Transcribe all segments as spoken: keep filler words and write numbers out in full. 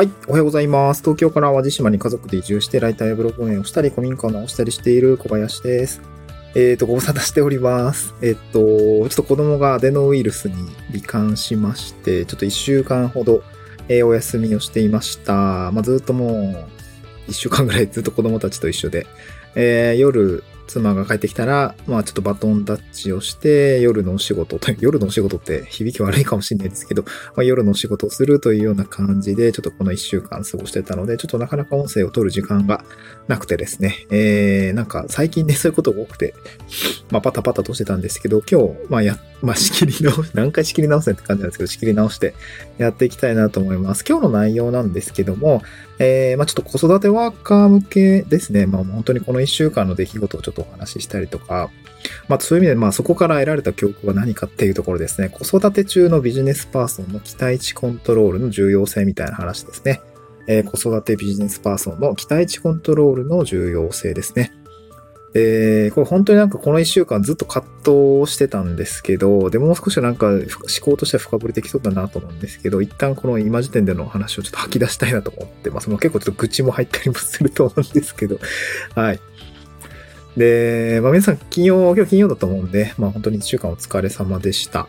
はい、おはようございます。東京から淡路島に家族で移住して、ライターやブログ運営をしたり、古民家を直したりしている小林です。えっと、ご無沙汰しております。えっと、ちょっと子供がアデノウイルスに罹患しまして、ちょっといっしゅうかんほど、えー、お休みをしていました。まあ、ずっともう、いっしゅうかんぐらいずっと子供たちと一緒で、えー、夜、妻が帰ってきたら、まあちょっとバトンタッチをして、夜のお仕事と、夜のお仕事って響き悪いかもしれないですけど、まあ、夜のお仕事をするというような感じで、ちょっとこのいっしゅうかん過ごしてたので、ちょっとなかなか音声を取る時間がなくてですね、えー、なんか最近ね、そういうことが多くて、まあパタパタとしてたんですけど、今日、まあや、まあ仕切り直し、何回仕切り直せって感じなんですけど、仕切り直してやっていきたいなと思います。今日の内容なんですけども、えー、まあちょっと子育てワーカー向けですね、まあ本当にこのいっしゅうかんの出来事をちょっとお話ししたりとか、まあ、そういう意味で、まあ、そこから得られた教訓は何かっていうところですね。子育て中のビジネスパーソンの期待値コントロールの重要性みたいな話ですね、えー、子育てビジネスパーソンの期待値コントロールの重要性ですね、えー、これ本当になんかこのいっしゅうかんずっと葛藤してたんですけど、でもう少しなんか思考としては深掘りできそうだなと思うんですけど、一旦この今時点での話をちょっと吐き出したいなと思ってます。もう結構ちょっと愚痴も入ったりもすると思うんですけどはいで、まあ皆さん金曜、今日金曜だと思うんで、まあ本当にいっしゅうかんお疲れ様でした。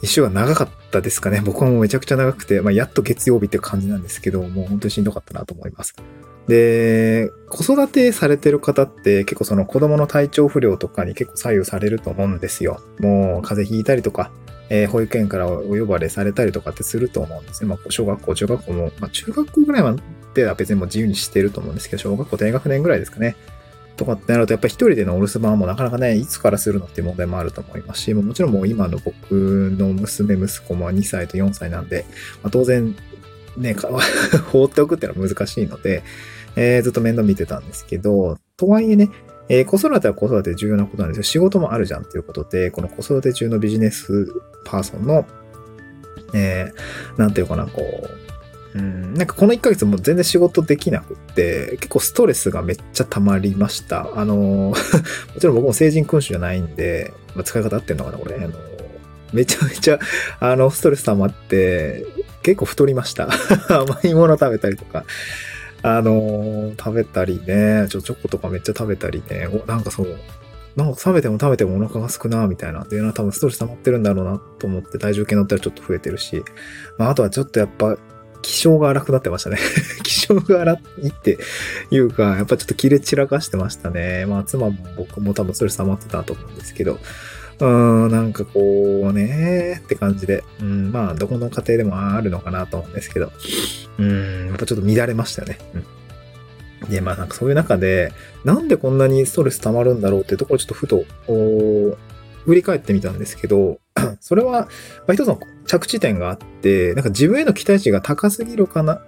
いっしゅうかん長かったですかね。僕はもうめちゃくちゃ長くて、まあやっと月曜日って感じなんですけど、もう本当にしんどかったなと思います。で、子育てされてる方って結構その子供の体調不良とかに結構左右されると思うんですよ。もう風邪ひいたりとか、えー、保育園からお呼ばれされたりとかってすると思うんですね。まあ小学校、中学校も、まあ中学校ぐらいまでは別にもう自由にしてると思うんですけど、小学校低学年ぐらいですかね。とかってなるとやっぱり一人でのお留守番もなかなかね、いつからするのっていう問題もあると思いますし、もちろんもう今の僕の娘息子もにさいとよんさいなんで、まあ、当然ね放っておくっていうのは難しいので、えー、ずっと面倒見てたんですけど、とはいえね、えー、子育ては子育て重要なことなんですよ。仕事もあるじゃんということで、この子育て中のビジネスパーソンの、えー、なんていうかなこう。うん、なんかこのいっかげつも全然仕事できなくって、結構ストレスがめっちゃ溜まりました。あの、もちろん僕も成人君主じゃないんで、まあ、使い方合ってんのかな、これ。あの、めちゃめちゃ、あの、ストレス溜まって、結構太りました。甘いもの食べたりとか、あの、食べたりね、ちょ、チョコとかめっちゃ食べたりね、おなんかそう、なんか食べても食べてもお腹がすくなみたいなっていうのは多分ストレス溜まってるんだろうなと思って、体重計乗ったらちょっと増えてるし、まあ、あとはちょっとやっぱ、気性が荒くなってましたね。気性が荒いっていうか、やっぱちょっと切れ散らかしてましたね。まあ妻も僕も多分それ触ってたと思うんですけど、うーん、なんかこうねーって感じで、うん、まあどこの家庭でもあるのかなと思うんですけど、うん、やっぱちょっと乱れましたね。うん、で、まあなんかそういう中で、なんでこんなにストレス溜まるんだろうっていうところをちょっとふと、振り返ってみたんですけど、それは一つの着地点があって、なんか自分への期待値が高すぎるかな、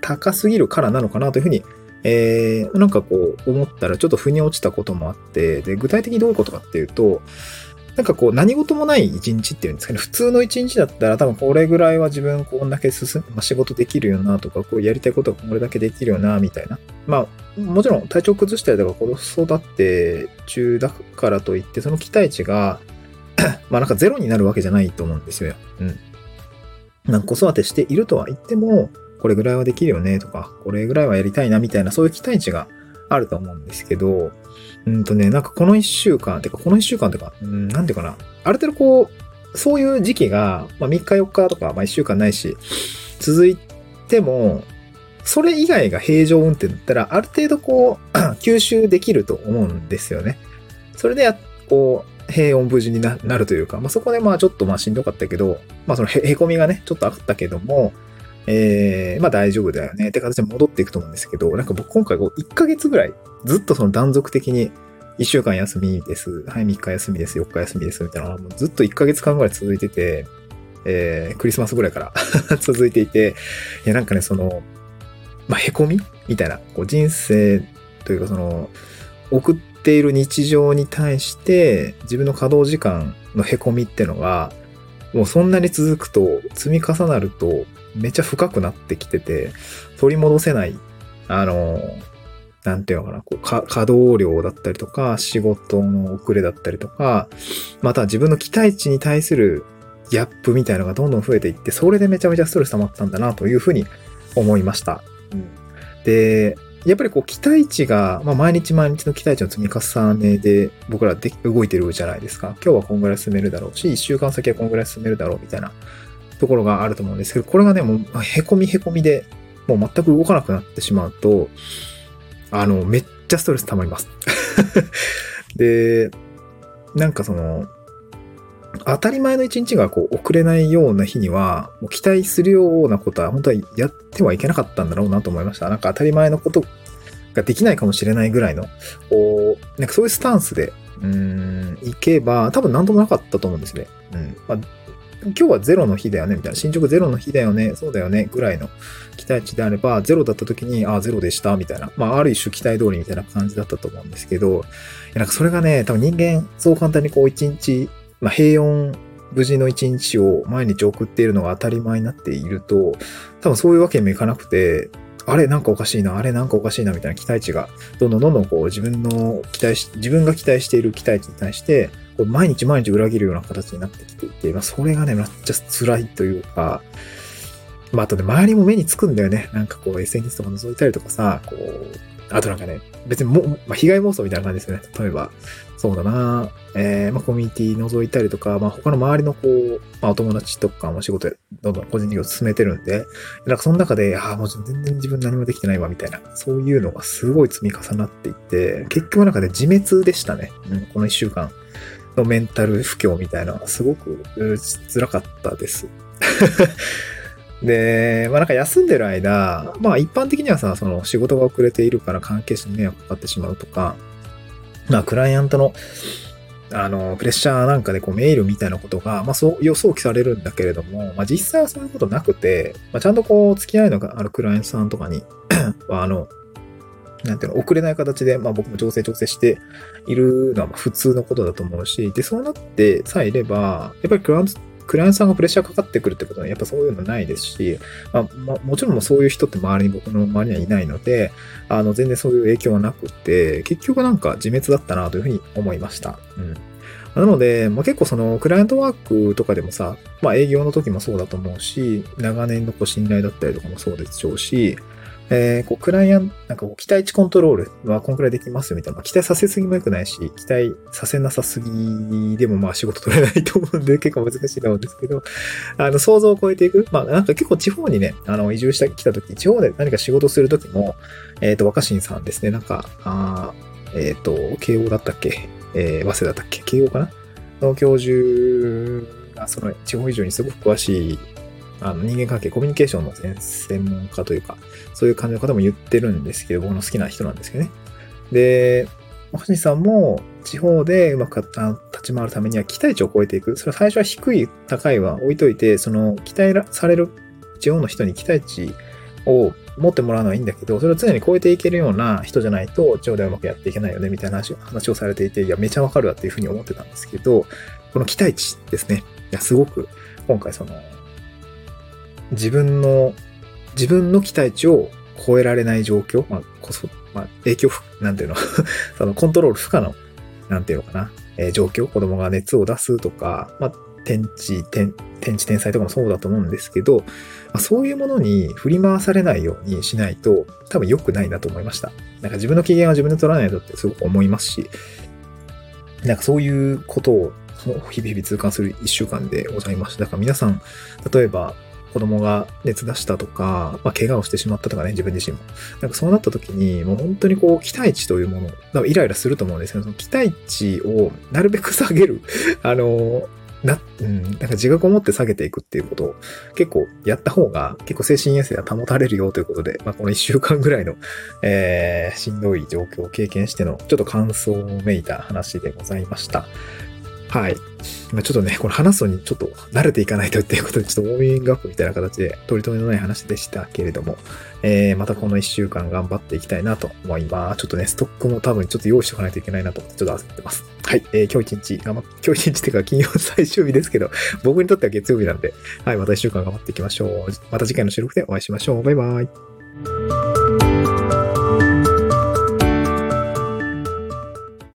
高すぎるからなのかなというふうに、えー、なんかこう思ったらちょっと腑に落ちたこともあって、で、具体的にどういうことかっていうと、なんかこう何事もない一日っていうんですかね、普通の一日だったら多分これぐらいは自分こんだけ進む、まあ、仕事できるよなとか、こうやりたいことがこれだけできるよなみたいな。まあもちろん体調崩したりとか子育て中だからといって、その期待値がまあなんかゼロになるわけじゃないと思うんですよ。うん。なんか子育てしているとは言っても、これぐらいはできるよねとか、これぐらいはやりたいなみたいな、そういう期待値があると思うんですけど、うんとね、なんかこの一週間、てかこの一週間とか、うん、なんていうかな、ある程度こう、そういう時期が、まあみっかよっかとか、まあいっしゅうかんないし、続いても、それ以外が平常運転だったら、ある程度こう、吸収できると思うんですよね。それでや、こう、平穏無事になるというか、まあ、そこでまあちょっとまあしんどかったけど、まあそのへこみがね、ちょっとあったけども、えー、まあ大丈夫だよねって形で戻っていくと思うんですけど、なんか僕今回いっかげつぐらいずっとその断続的にいっしゅうかん休みです、はいみっか休みです、よっか休みですみたいなのがずっといっかげつかんぐらい続いてて、えー、クリスマスぐらいから続いていて、いやなんかね、その、まあへこみみたいな、こう人生というかその、送って、っている日常に対して自分の稼働時間のへこみってのがもうそんなに続くと積み重なるとめっちゃ深くなってきてて取り戻せないあのなんていうのかなこうか稼働量だったりとか仕事の遅れだったりとかまた自分の期待値に対するギャップみたいなのがどんどん増えていってそれでめちゃめちゃストレス溜まったんだなというふうに思いました。うん、でやっぱりこう期待値が、まあ、毎日毎日の期待値の積み重ねで僕らで動いてるじゃないですか。今日はこんぐらい進めるだろうし、いっしゅうかん先はこんぐらい進めるだろうみたいなところがあると思うんですけど、これがねもうへこみへこみでもう全く動かなくなってしまうと、あのめっちゃストレス溜まりますでなんかその当たり前の一日がこう遅れないような日にはもう期待するようなことは本当はやってはいけなかったんだろうなと思いました。なんか当たり前のことができないかもしれないぐらいのこうなんかそういうスタンスでうーんいけば多分何ともなかったと思うんですね。うんまあ、今日はゼロの日だよねみたいな、進捗ゼロの日だよね、そうだよねぐらいの期待値であれば、ゼロだった時にああゼロでしたみたいな、まあある種期待通りみたいな感じだったと思うんですけど、なんかそれがね多分人間そう簡単にこう一日まあ、平穏無事の一日を毎日送っているのが当たり前になっていると、多分そういうわけにもいかなくて、あれなんかおかしいな、あれなんかおかしいなみたいな期待値がどんどんどんどんこう自分の期待し自分が期待している期待値に対してこう毎日毎日裏切るような形になってきていて、まあ、それがねめっちゃ辛いというか、まあ、あとね周りも目につくんだよね。なんかこう エスエヌエス とか覗いたりとかさ、こうあとなんかね、別にも、まあ、被害妄想みたいな感じですよね。例えば、そうだな、えー、まあコミュニティ覗いたりとか、まあ他の周りのこう、まあお友達とかも仕事でどんどん個人事業進めてるんで、なんかその中で、ああ、もう全然自分何もできてないわみたいな、そういうのがすごい積み重なっていって、結局なんかね、自滅でしたね。うん、この一週間のメンタル不況みたいなのはすごく辛かったです。で、まあなんか休んでる間、まあ一般的にはさ、その仕事が遅れているから関係者に迷惑かかってしまうとか、まあクライアントの、あの、プレッシャーなんかでこうメールみたいなことが、まあそう、予想期されるんだけれども、まあ実際はそういうことなくて、まあちゃんとこう付き合いのあるクライアントさんとかには、あの、なんていうの、遅れない形で、まあ僕も調整調整しているのはまあ普通のことだと思うし、で、そうなってさえいれば、やっぱりクライアント、クライアントさんがプレッシャーかかってくるってことはやっぱそういうのないですし、まあまあ、もちろんそういう人って周りに僕の周りにはいないので、あの全然そういう影響はなくて、結局なんか自滅だったなというふうに思いました。うん、なので、まあ、結構そのクライアントワークとかでもさ、まあ営業の時もそうだと思うし、長年のこう信頼だったりとかもそうでしょうし、えー、こうクライアント、なんかこう期待値コントロールはこんくらいできますよみたいな、期待させすぎも良くないし、期待させなさすぎでもまあ仕事取れないと思うんで結構難しいと思うんですけど、あの想像を超えていく、まあなんか結構地方にね、あの移住してきた時、地方で何か仕事する時も、えっと若新さんですね、なんか、あえっと慶応だったっけ、えー、早稲田だったっけ、慶応かなの教授がその地方移住にすごく詳しい、あの人間関係コミュニケーションの専門家というかそういう感じの方も言ってるんですけど、僕の好きな人なんですけどね。で若新さんも地方でうまく立ち回るためには期待値を超えていく、それは最初は低い高いは置いといて、その期待される地方の人に期待値を持ってもらうのはいいんだけど、それを常に超えていけるような人じゃないと地方ではうまくやっていけないよねみたいな話をされていて、いやめちゃわかるわっていうふうに思ってたんですけど、この期待値ですね、いやすごく今回その自分の、自分の期待値を超えられない状況、まあ、こそ、まあ、影響、なんていうの、そのコントロール不可の、なんていうのかな、えー、状況、子供が熱を出すとか、まあ、天地、天、天地天災とかもそうだと思うんですけど、まあ、そういうものに振り回されないようにしないと、多分良くないなと思いました。なんか自分の機嫌は自分で取らないとってすごく思いますし、なんかそういうことを、日々日々痛感する一週間でございました。だから皆さん、例えば、子供が熱出したとか、まあ、怪我をしてしまったとかね、自分自身も。なんかそうなった時に、もう本当にこう、期待値というもの、だからイライラすると思うんですけど、その期待値をなるべく下げる、あの、な、うん、なんか自覚を持って下げていくっていうことを結構やった方が、結構精神衛生は保たれるよということで、まあ、このいっしゅうかんぐらいの、えー、しんどい状況を経験しての、ちょっと感想をめいた話でございました。はい。まあ、ちょっとね、これ話すのにちょっと慣れていかないとっていうことで、ちょっとウォーミングアップみたいな形で取り留めのない話でしたけれども、えー、またこのいっしゅうかん頑張っていきたいなと思います。ちょっとね、ストックも多分ちょっと用意しておかないといけないなと思って、ちょっと焦ってます。はい。えー、今日一日、今日一日っていうか金曜最終日ですけど、僕にとっては月曜日なんで、はい、またいっしゅうかん頑張っていきましょう。また次回の収録でお会いしましょう。バイバイ。